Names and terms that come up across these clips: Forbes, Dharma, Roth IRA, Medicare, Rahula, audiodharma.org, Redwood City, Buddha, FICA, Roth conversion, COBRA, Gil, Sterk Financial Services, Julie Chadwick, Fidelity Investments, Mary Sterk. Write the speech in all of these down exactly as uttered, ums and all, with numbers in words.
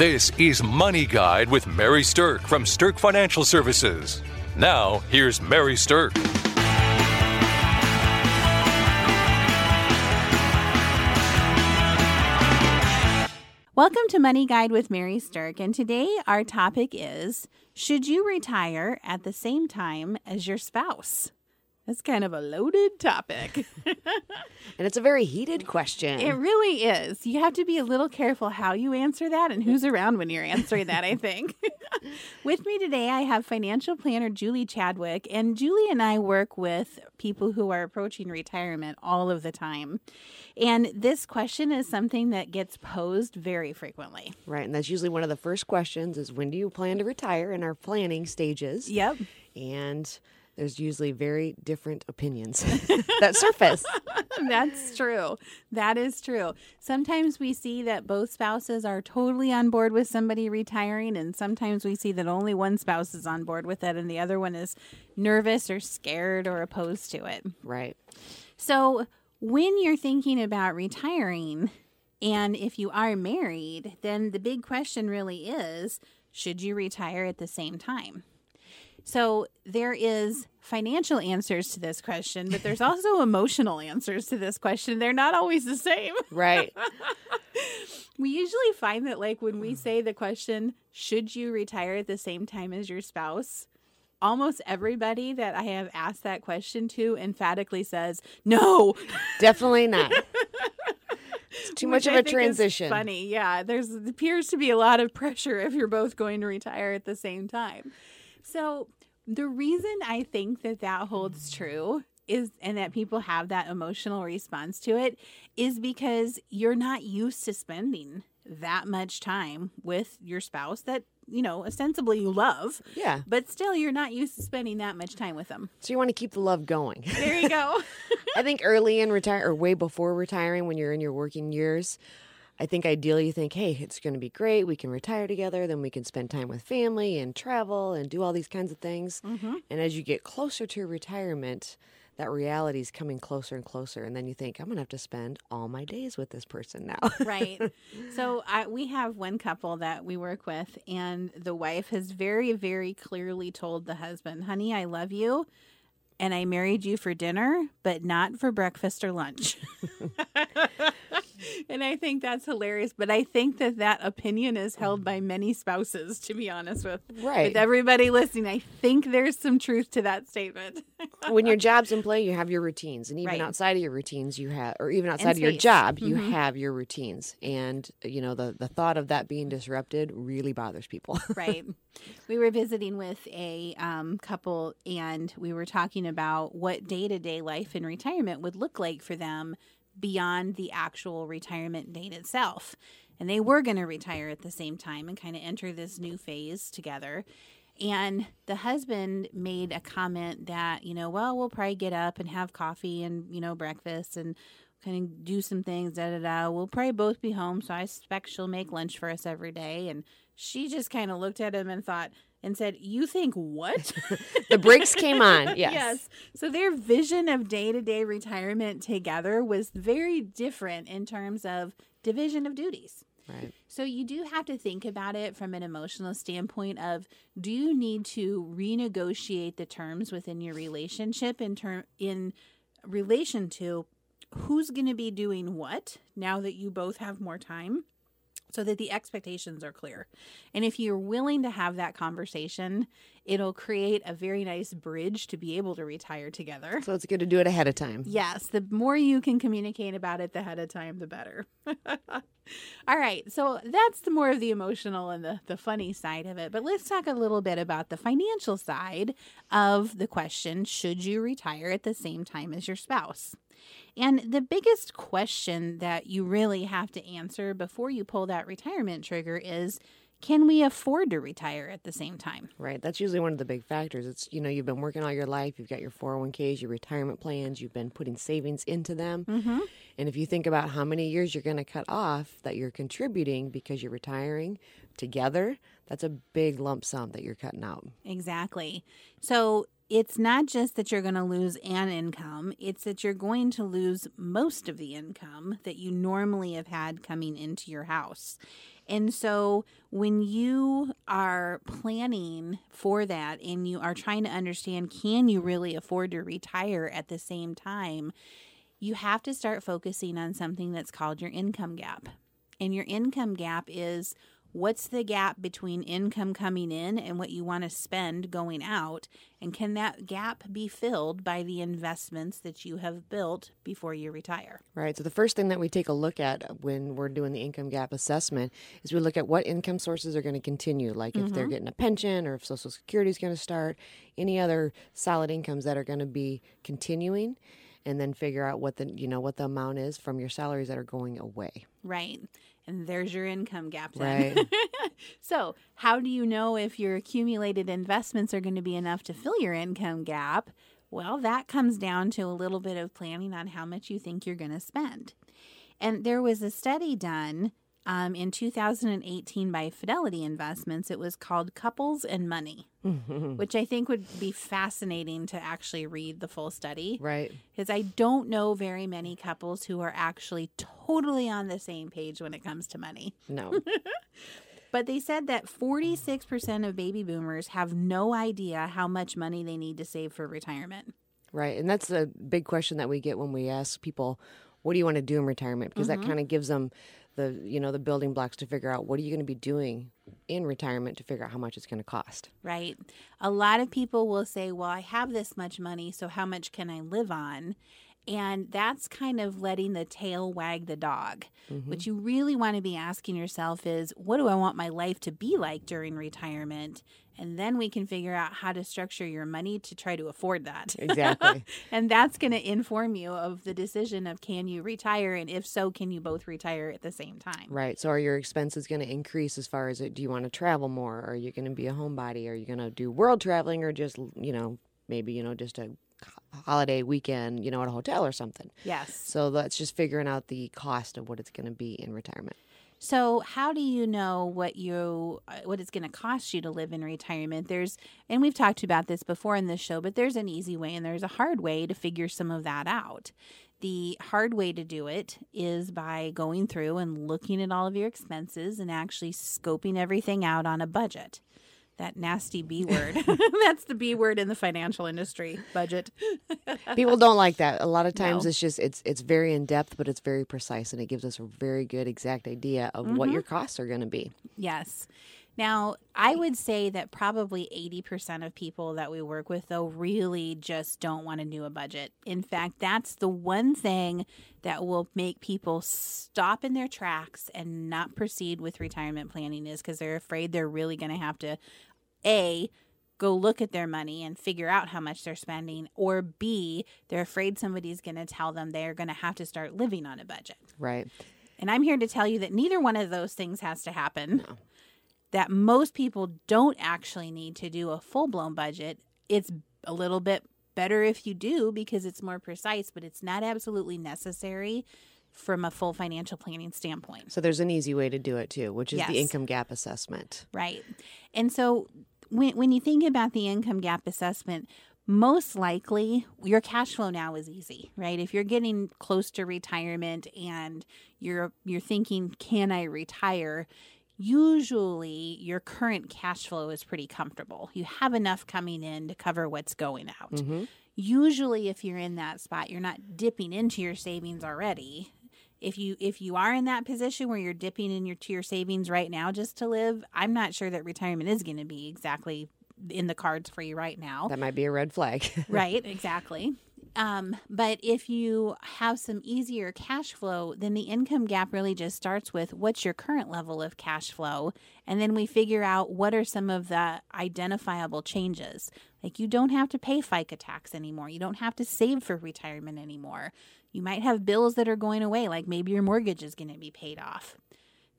This is Money Guide with Mary Sterk from Sterk Financial Services. Now, here's Mary Sterk. Welcome to Money Guide with Mary Sterk, and today our topic is, should you retire at the same time as your spouse? That's kind of a loaded topic. And it's a very heated question. It really is. You have to be a little careful how you answer that and who's around when you're answering that, I think. With me today, I have financial planner Julie Chadwick. And Julie and I work with people who are approaching retirement all of the time. And this question is something that gets posed very frequently. Right. And that's usually one of the first questions is, when do you plan to retire, in our planning stages? Yep. And there's usually very different opinions that surface. That's true. That is true. Sometimes we see that both spouses are totally on board with somebody retiring, and sometimes we see that only one spouse is on board with it, and the other one is nervous or scared or opposed to it. Right. So when you're thinking about retiring, and if you are married, then the big question really is, should you retire at the same time? So there is financial answers to this question, but there's also emotional answers to this question. They're not always the same. Right. We usually find that, like, when we say the question, should you retire at the same time as your spouse, almost everybody that I have asked that question to emphatically says, no. Definitely not. It's too Which much of I a think transition. Is funny. Yeah. There's appears to be a lot of pressure if you're both going to retire at the same time. So the reason I think that that holds true is, and that people have that emotional response to it, is because you're not used to spending that much time with your spouse that, you know, ostensibly you love. Yeah. But still, you're not used to spending that much time with them. So you want to keep the love going. There you go. I think early in retire, or way before retiring, when you're in your working years, I think ideally you think, hey, it's going to be great. We can retire together. Then we can spend time with family and travel and do all these kinds of things. Mm-hmm. And as you get closer to retirement, that reality is coming closer and closer. And then you think, I'm going to have to spend all my days with this person now. Right. So I, we have one couple that we work with, and the wife has very, very clearly told the husband, honey, I love you. And I married you for dinner, but not for breakfast or lunch. And I think that's hilarious. But I think that that opinion is held by many spouses, to be honest with. Right. With everybody listening, I think there's some truth to that statement. When your job's in play, you have your routines. And even right. outside of your routines, you have, or even outside of your job, mm-hmm. you have your routines. And, you know, the, the thought of that being disrupted really bothers people. Right. We were visiting with a um, couple, and we were talking about what day-to-day life in retirement would look like for them beyond the actual retirement date itself. And they were going to retire at the same time and kind of enter this new phase together. And the husband made a comment that, you know, well, we'll probably get up and have coffee and, you know, breakfast and kind of do some things, da, da, da. We'll probably both be home, so I expect she'll make lunch for us every day. And she just kind of looked at him and thought, and said, you think what? The brakes came on, yes. Yes. So their vision of day-to-day retirement together was very different in terms of division of duties. Right. So you do have to think about it from an emotional standpoint of, do you need to renegotiate the terms within your relationship in ter- in relation to who's going to be doing what now that you both have more time? So that the expectations are clear. And if you're willing to have that conversation, it'll create a very nice bridge to be able to retire together. So it's good to do it ahead of time. Yes. The more you can communicate about it ahead of time, the better. All right. So that's the more of the emotional and the, the funny side of it. But let's talk a little bit about the financial side of the question, should you retire at the same time as your spouse? And the biggest question that you really have to answer before you pull that retirement trigger is, can we afford to retire at the same time? Right. That's usually one of the big factors. It's, you know, you've been working all your life. You've got your four oh one k's, your retirement plans. You've been putting savings into them. Mm-hmm. And if you think about how many years you're going to cut off that you're contributing because you're retiring together, that's a big lump sum that you're cutting out. Exactly. So it's not just that you're going to lose an income, it's that you're going to lose most of the income that you normally have had coming into your house. And so when you are planning for that and you are trying to understand, can you really afford to retire at the same time, you have to start focusing on something that's called your income gap. And your income gap is what's the gap between income coming in and what you want to spend going out, and can that gap be filled by the investments that you have built before you retire? Right. So the first thing that we take a look at when we're doing the income gap assessment is we look at what income sources are going to continue, like mm-hmm. if they're getting a pension or if Social Security is going to start, any other solid incomes that are going to be continuing, and then figure out what the, you know, what the amount is from your salaries that are going away. Right. And there's your income gap then. Right. So how do you know if your accumulated investments are going to be enough to fill your income gap? Well, that comes down to a little bit of planning on how much you think you're going to spend. And there was a study done um, in two thousand eighteen by Fidelity Investments. It was called Couples and Money, which I think would be fascinating to actually read the full study. Right. Because I don't know very many couples who are actually totally on the same page when it comes to money. No. But they said that forty-six percent of baby boomers have no idea how much money they need to save for retirement. Right. And that's a big question that we get when we ask people, what do you want to do in retirement? Because mm-hmm. that kind of gives them the, you know, the building blocks to figure out what are you going to be doing in retirement to figure out how much it's going to cost. Right. A lot of people will say, well, I have this much money, so how much can I live on? And that's kind of letting the tail wag the dog. Mm-hmm. What you really want to be asking yourself is, what do I want my life to be like during retirement? And then we can figure out how to structure your money to try to afford that. Exactly. And that's going to inform you of the decision of can you retire, and if so, can you both retire at the same time? Right. So are your expenses going to increase as far as, do you want to travel more? Are you going to be a homebody? Are you going to do world traveling, or just, you know, maybe, you know, just a holiday weekend, you know, at a hotel or something? Yes. So that's just figuring out the cost of what it's going to be in retirement. So how do you know what you what it's going to cost you to live in retirement? There's, and we've talked about this before in this show, but there's an easy way and there's a hard way to figure some of that out. The hard way to do it is by going through and looking at all of your expenses and actually scoping everything out on a budget. That nasty B word. That's the B word in the financial industry, budget. People don't like that. A lot of times no. it's just, it's it's very in-depth, but it's very precise, and it gives us a very good exact idea of mm-hmm. what your costs are going to be. Yes. Now, I would say that probably eighty percent of people that we work with, though, really just don't want to do a budget. In fact, that's the one thing that will make people stop in their tracks and not proceed with retirement planning, is because they're afraid they're really going to have to, A, go look at their money and figure out how much they're spending, or B, they're afraid somebody's going to tell them they're going to have to start living on a budget. Right. And I'm here to tell you that neither one of those things has to happen. No. That most people don't actually need to do a full-blown budget. It's a little bit better if you do because it's more precise, but it's not absolutely necessary from a full financial planning standpoint. So there's an easy way to do it too, which is yes. the income gap assessment. Right. And so when, when you think about the income gap assessment, most likely your cash flow now is easy, right? If you're getting close to retirement and you're you're thinking, can I retire? Usually your current cash flow is pretty comfortable. You have enough coming in to cover what's going out. Mm-hmm. Usually if you're in that spot, you're not dipping into your savings already. If you if you are in that position where you're dipping into your, to your savings right now just to live, I'm not sure that retirement is going to be exactly in the cards for you right now. That might be a red flag. Right, exactly. Um, but if you have some easier cash flow, then the income gap really just starts with what's your current level of cash flow. And then we figure out what are some of the identifiable changes. Like you don't have to pay FICA tax anymore. You don't have to save for retirement anymore. You might have bills that are going away, like maybe your mortgage is going to be paid off.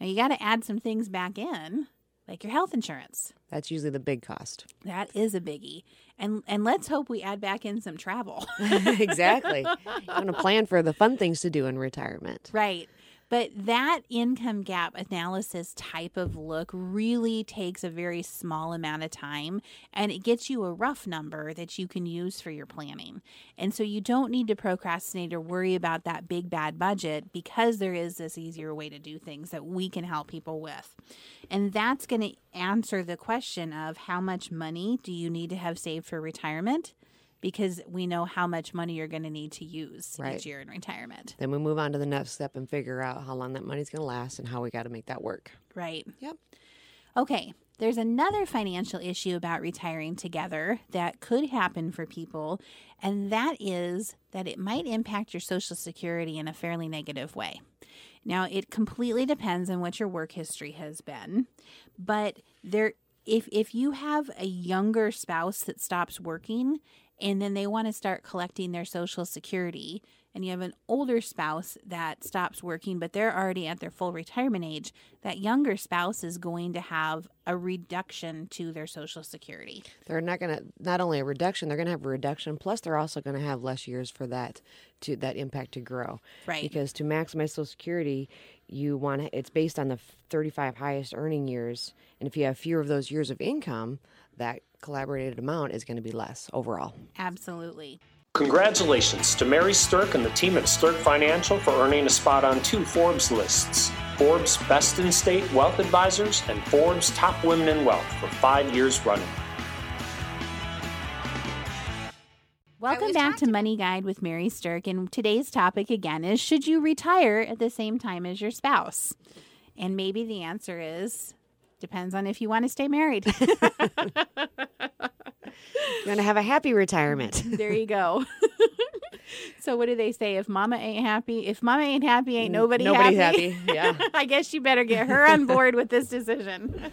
Now you got to add some things back in, like your health insurance. That's usually the big cost. That is a biggie. And and let's hope we add back in some travel. Exactly. You want to plan for the fun things to do in retirement. Right. But that income gap analysis type of look really takes a very small amount of time, and it gets you a rough number that you can use for your planning. And so you don't need to procrastinate or worry about that big bad budget, because there is this easier way to do things that we can help people with. And that's going to answer the question of how much money do you need to have saved for retirement? Because we know how much money you're going to need to use right. each year in retirement. Then we move on to the next step and figure out how long that money's going to last and how we got to make that work. Right. Yep. Okay. There's another financial issue about retiring together that could happen for people, and that is that it might impact your Social Security in a fairly negative way. Now, it completely depends on what your work history has been, but there, if if you have a younger spouse that stops working, and then they want to start collecting their Social Security, and you have an older spouse that stops working, but they're already at their full retirement age, that younger spouse is going to have a reduction to their Social Security. They're not going to, not only a reduction, they're going to have a reduction, plus they're also going to have less years for that to that impact to grow. Right. Because to maximize Social Security, you want to, it's based on the thirty-five highest earning years, and if you have fewer of those years of income, that collaborated amount is going to be less overall. Absolutely. Congratulations to Mary Sterk and the team at Sterk Financial for earning a spot on two Forbes lists, Forbes Best in State Wealth Advisors and Forbes Top Women in Wealth for five years running. Welcome back to Money Guide with Mary Sterk, and today's topic again is, should you retire at the same time as your spouse? And maybe the answer is, depends on if you want to stay married. You're going to have a happy retirement. There you go. So what do they say? If mama ain't happy, if mama ain't happy, ain't nobody Nobody's happy. Nobody's happy, yeah. I guess you better get her on board with this decision.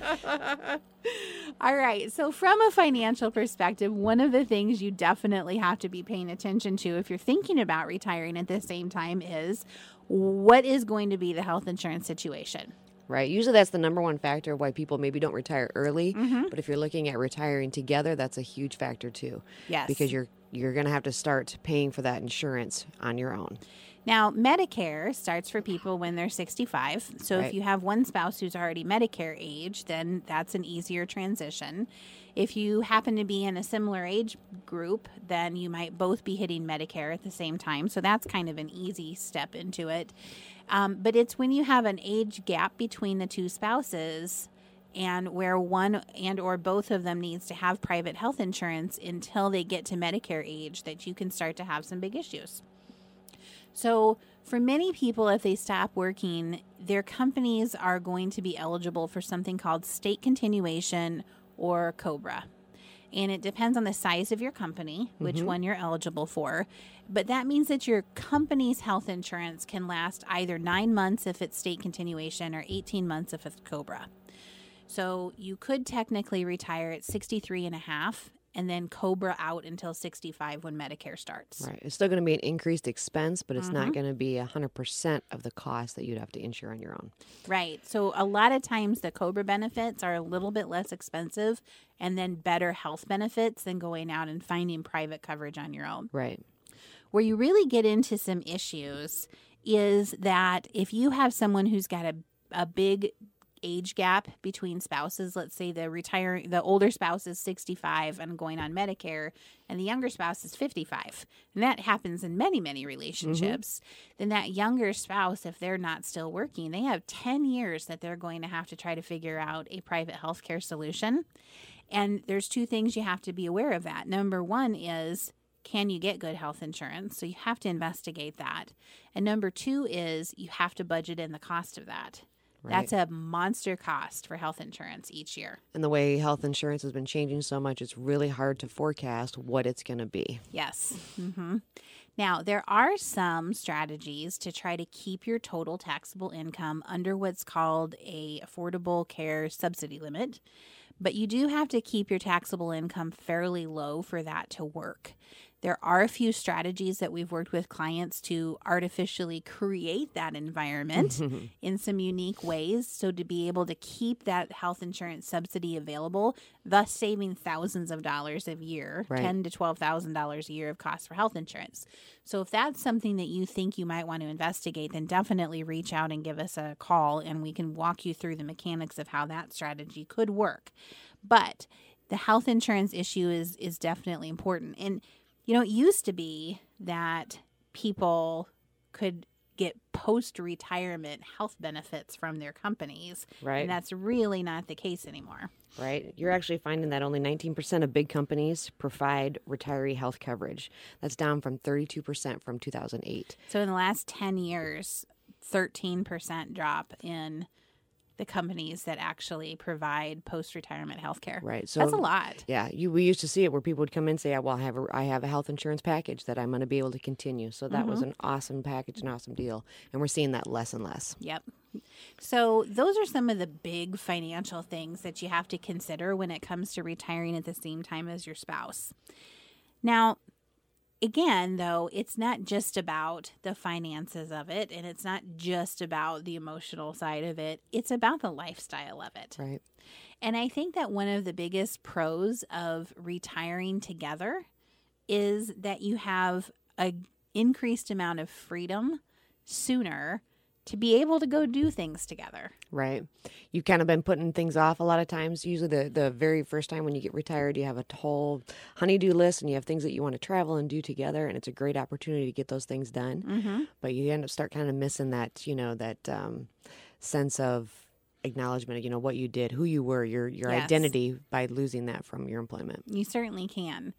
All right. So from a financial perspective, one of the things you definitely have to be paying attention to if you're thinking about retiring at the same time is, what is going to be the health insurance situation? Right. Usually that's the number one factor why people maybe don't retire early. Mm-hmm. But if you're looking at retiring together, that's a huge factor too. Yes. Because you're you're going to have to start paying for that insurance on your own. Now, Medicare starts for people when they're sixty-five. So right. if you have one spouse who's already Medicare age, then that's an easier transition. If you happen to be in a similar age group, then you might both be hitting Medicare at the same time. So that's kind of an easy step into it. Um, but it's when you have an age gap between the two spouses and where one and or both of them needs to have private health insurance until they get to Medicare age that you can start to have some big issues. So for many people, if they stop working, their companies are going to be eligible for something called state continuation or COBRA. And it depends on the size of your company, which mm-hmm. one you're eligible for. But that means that your company's health insurance can last either nine months if it's state continuation or eighteen months if it's COBRA. So you could technically retire at sixty-three and a half. And then COBRA out until sixty-five when Medicare starts. Right. It's still going to be an increased expense, but it's mm-hmm. not going to be one hundred percent of the cost that you'd have to insure on your own. Right. So a lot of times the COBRA benefits are a little bit less expensive and then better health benefits than going out and finding private coverage on your own. Right. Where you really get into some issues is that if you have someone who's got a, a big age gap between spouses, let's say the retiring, the older spouse is sixty-five and going on Medicare, and the younger spouse is fifty-five, and that happens in many, many relationships, mm-hmm. then that younger spouse, if they're not still working, they have ten years that they're going to have to try to figure out a private health care solution. And there's two things you have to be aware of that. Number one is, can you get good health insurance? So you have to investigate that. And number two is, you have to budget in the cost of that. Right. That's a monster cost for health insurance each year. And the way health insurance has been changing so much, it's really hard to forecast what it's going to be. Yes. Mm-hmm. Now, there are some strategies to try to keep your total taxable income under what's called a affordable care subsidy limit. But you do have to keep your taxable income fairly low for that to work. There are a few strategies that we've worked with clients to artificially create that environment in some unique ways. So to be able to keep that health insurance subsidy available, thus saving thousands of dollars a year, right. ten thousand to twelve thousand dollars a year of cost for health insurance. So if that's something that you think you might want to investigate, then definitely reach out and give us a call and we can walk you through the mechanics of how that strategy could work. But the health insurance issue is, is definitely important. And you know, it used to be that people could get post-retirement health benefits from their companies. Right. And that's really not the case anymore. Right. You're actually finding that only nineteen percent of big companies provide retiree health coverage. That's down from thirty-two percent from two thousand eight. So in the last ten years, thirteen percent drop in the companies that actually provide post-retirement health care. Right. So that's a lot. Yeah. You, we used to see it where people would come in and say, well, I have a, I have a health insurance package that I'm going to be able to continue. So that mm-hmm. was an awesome package, an awesome deal. And we're seeing that less and less. Yep. So those are some of the big financial things that you have to consider when it comes to retiring at the same time as your spouse. Now, again, though, it's not just about the finances of it, and it's not just about the emotional side of it. It's about the lifestyle of it. Right. And I think that one of the biggest pros of retiring together is that you have an increased amount of freedom sooner to be able to go do things together. Right. You've kind of been putting things off a lot of times. Usually the, the very first time when you get retired, you have a whole honey-do list and you have things that you want to travel and do together. And it's a great opportunity to get those things done. Mm-hmm. But you end up start kind of missing that, you know, that um, sense of acknowledgement, you know, what you did, who you were, your, your yes. identity by losing that from your employment. You certainly can.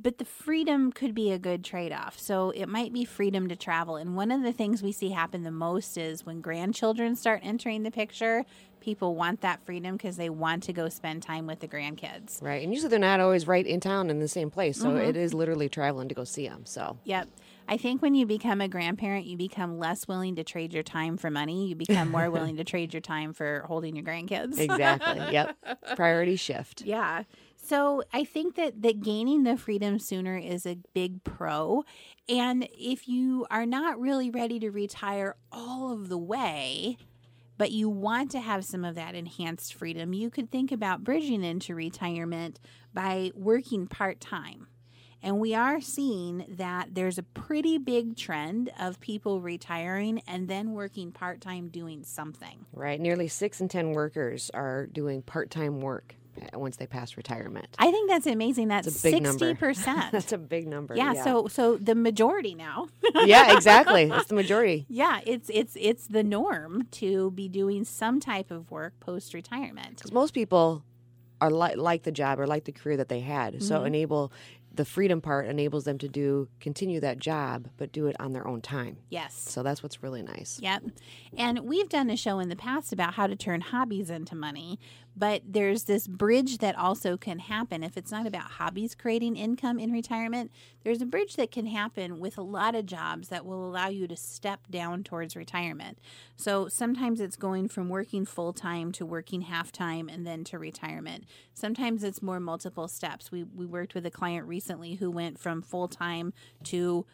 But the freedom could be a good trade-off. So it might be freedom to travel. And one of the things we see happen the most is when grandchildren start entering the picture, people want that freedom because they want to go spend time with the grandkids. Right. And usually they're not always right in town in the same place. So mm-hmm. it is literally traveling to go see them. So. Yep. I think when you become a grandparent, you become less willing to trade your time for money. You become more willing to trade your time for holding your grandkids. Exactly. Yep. Priority shift. Yeah. So I think that, that gaining the freedom sooner is a big pro. And if you are not really ready to retire all of the way, but you want to have some of that enhanced freedom, you could think about bridging into retirement by working part-time. And we are seeing that there's a pretty big trend of people retiring and then working part-time doing something. Right. Nearly six in ten workers are doing part-time work once they pass retirement. I think that's amazing. That's sixty percent. That's a big number. Yeah, yeah. So so the majority now. Yeah, exactly. It's the majority. Yeah. It's it's it's the norm to be doing some type of work post-retirement. Because most people are li- like the job or like the career that they had. Mm-hmm. So enable... The freedom part enables them to do continue that job, but do it on their own time. Yes. So that's what's really nice. Yep. And we've done a show in the past about how to turn hobbies into money, but there's this bridge that also can happen. If it's not about hobbies creating income in retirement, there's a bridge that can happen with a lot of jobs that will allow you to step down towards retirement. So sometimes it's going from working full-time to working half-time and then to retirement. Sometimes it's more multiple steps. We, we worked with a client recently who went from full-time to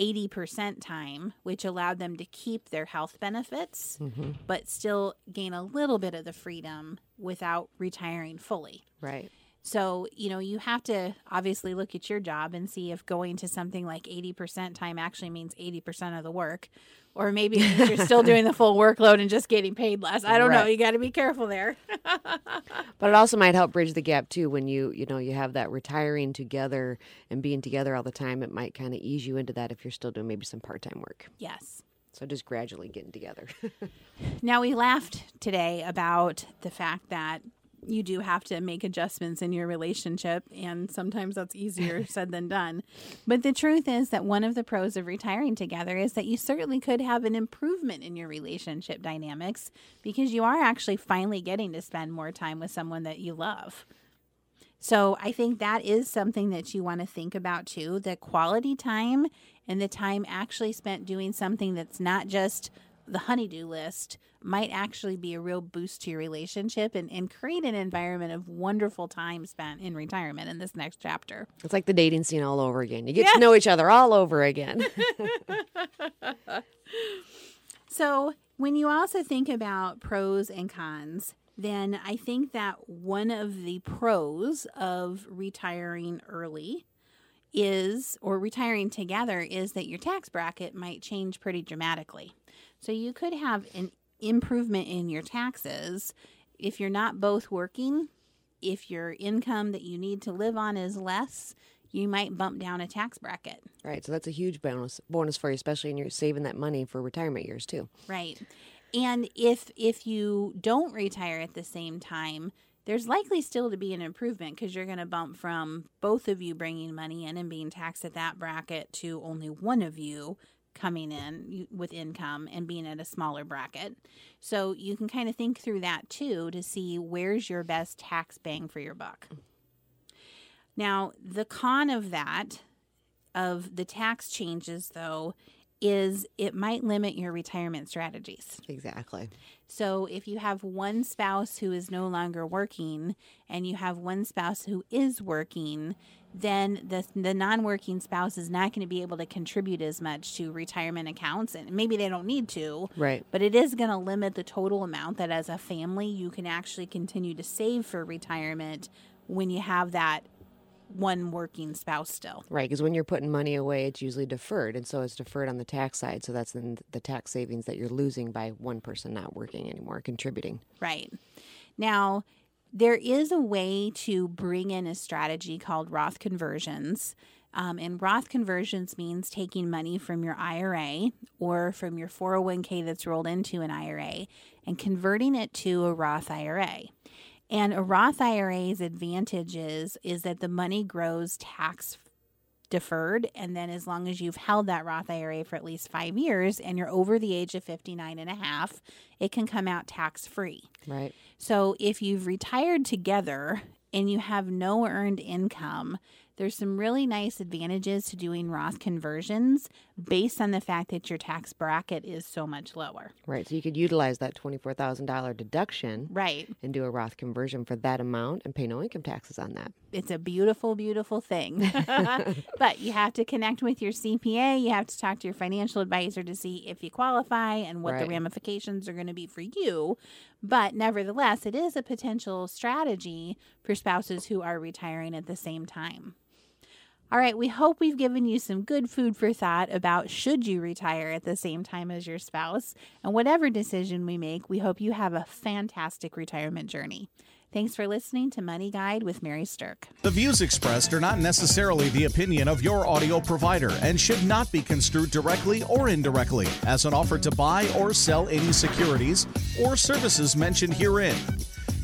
eighty percent time, which allowed them to keep their health benefits, mm-hmm. but still gain a little bit of the freedom without retiring fully. Right. So, you know, you have to obviously look at your job and see if going to something like eighty percent time actually means eighty percent of the work, or maybe you're still doing the full workload and just getting paid less. I don't right. know. You got to be careful there. But it also might help bridge the gap, too, when you, you know, you have that retiring together and being together all the time. It might kind of ease you into that if you're still doing maybe some part-time work. Yes. So just gradually getting together. Now, we laughed today about the fact that you do have to make adjustments in your relationship, and sometimes that's easier said than done. But the truth is that one of the pros of retiring together is that you certainly could have an improvement in your relationship dynamics because you are actually finally getting to spend more time with someone that you love. So I think that is something that you want to think about too, the quality time and the time actually spent doing something that's not just the honeydew list might actually be a real boost to your relationship and, and create an environment of wonderful time spent in retirement in this next chapter. It's like the dating scene all over again. You get yeah. to know each other all over again. So when you also think about pros and cons, then I think that one of the pros of retiring early is, or retiring together, is that your tax bracket might change pretty dramatically. So you could have an improvement in your taxes if you're not both working. If your income that you need to live on is less, you might bump down a tax bracket. Right. So that's a huge bonus bonus for you, especially when you're saving that money for retirement years too. Right. And if if you don't retire at the same time, there's likely still to be an improvement because you're going to bump from both of you bringing money in and being taxed at that bracket to only one of you coming in with income and being at a smaller bracket. So you can kind of think through that too to see where's your best tax bang for your buck. Now, the con of that, of the tax changes though, is it might limit your retirement strategies. Exactly. So if you have one spouse who is no longer working and you have one spouse who is working, then the the non-working spouse is not going to be able to contribute as much to retirement accounts. And maybe they don't need to. Right. But it is going to limit the total amount that as a family you can actually continue to save for retirement when you have that one working spouse still. Right, because when you're putting money away, it's usually deferred, and so it's deferred on the tax side, so that's in the tax savings that you're losing by one person not working anymore, contributing. Right. Now, there is a way to bring in a strategy called Roth conversions, um, and Roth conversions means taking money from your I R A or from your four oh one k that's rolled into an I R A and converting it to a Roth I R A. And a Roth I R A's advantages is that the money grows tax deferred, and then as long as you've held that Roth I R A for at least five years and you're over the age of fifty-nine and a half, it can come out tax free. Right. So if you've retired together and you have no earned income, there's some really nice advantages to doing Roth conversions based on the fact that your tax bracket is so much lower. Right. So you could utilize that twenty-four thousand dollars deduction. Right. And do a Roth conversion for that amount and pay no income taxes on that. It's a beautiful, beautiful thing. But you have to connect with your C P A. You have to talk to your financial advisor to see if you qualify and what right. the ramifications are going to be for you. But nevertheless, it is a potential strategy for spouses who are retiring at the same time. All right, we hope we've given you some good food for thought about should you retire at the same time as your spouse. And whatever decision we make, we hope you have a fantastic retirement journey. Thanks for listening to Money Guide with Mary Sterk. The views expressed are not necessarily the opinion of your audio provider and should not be construed directly or indirectly as an offer to buy or sell any securities or services mentioned herein.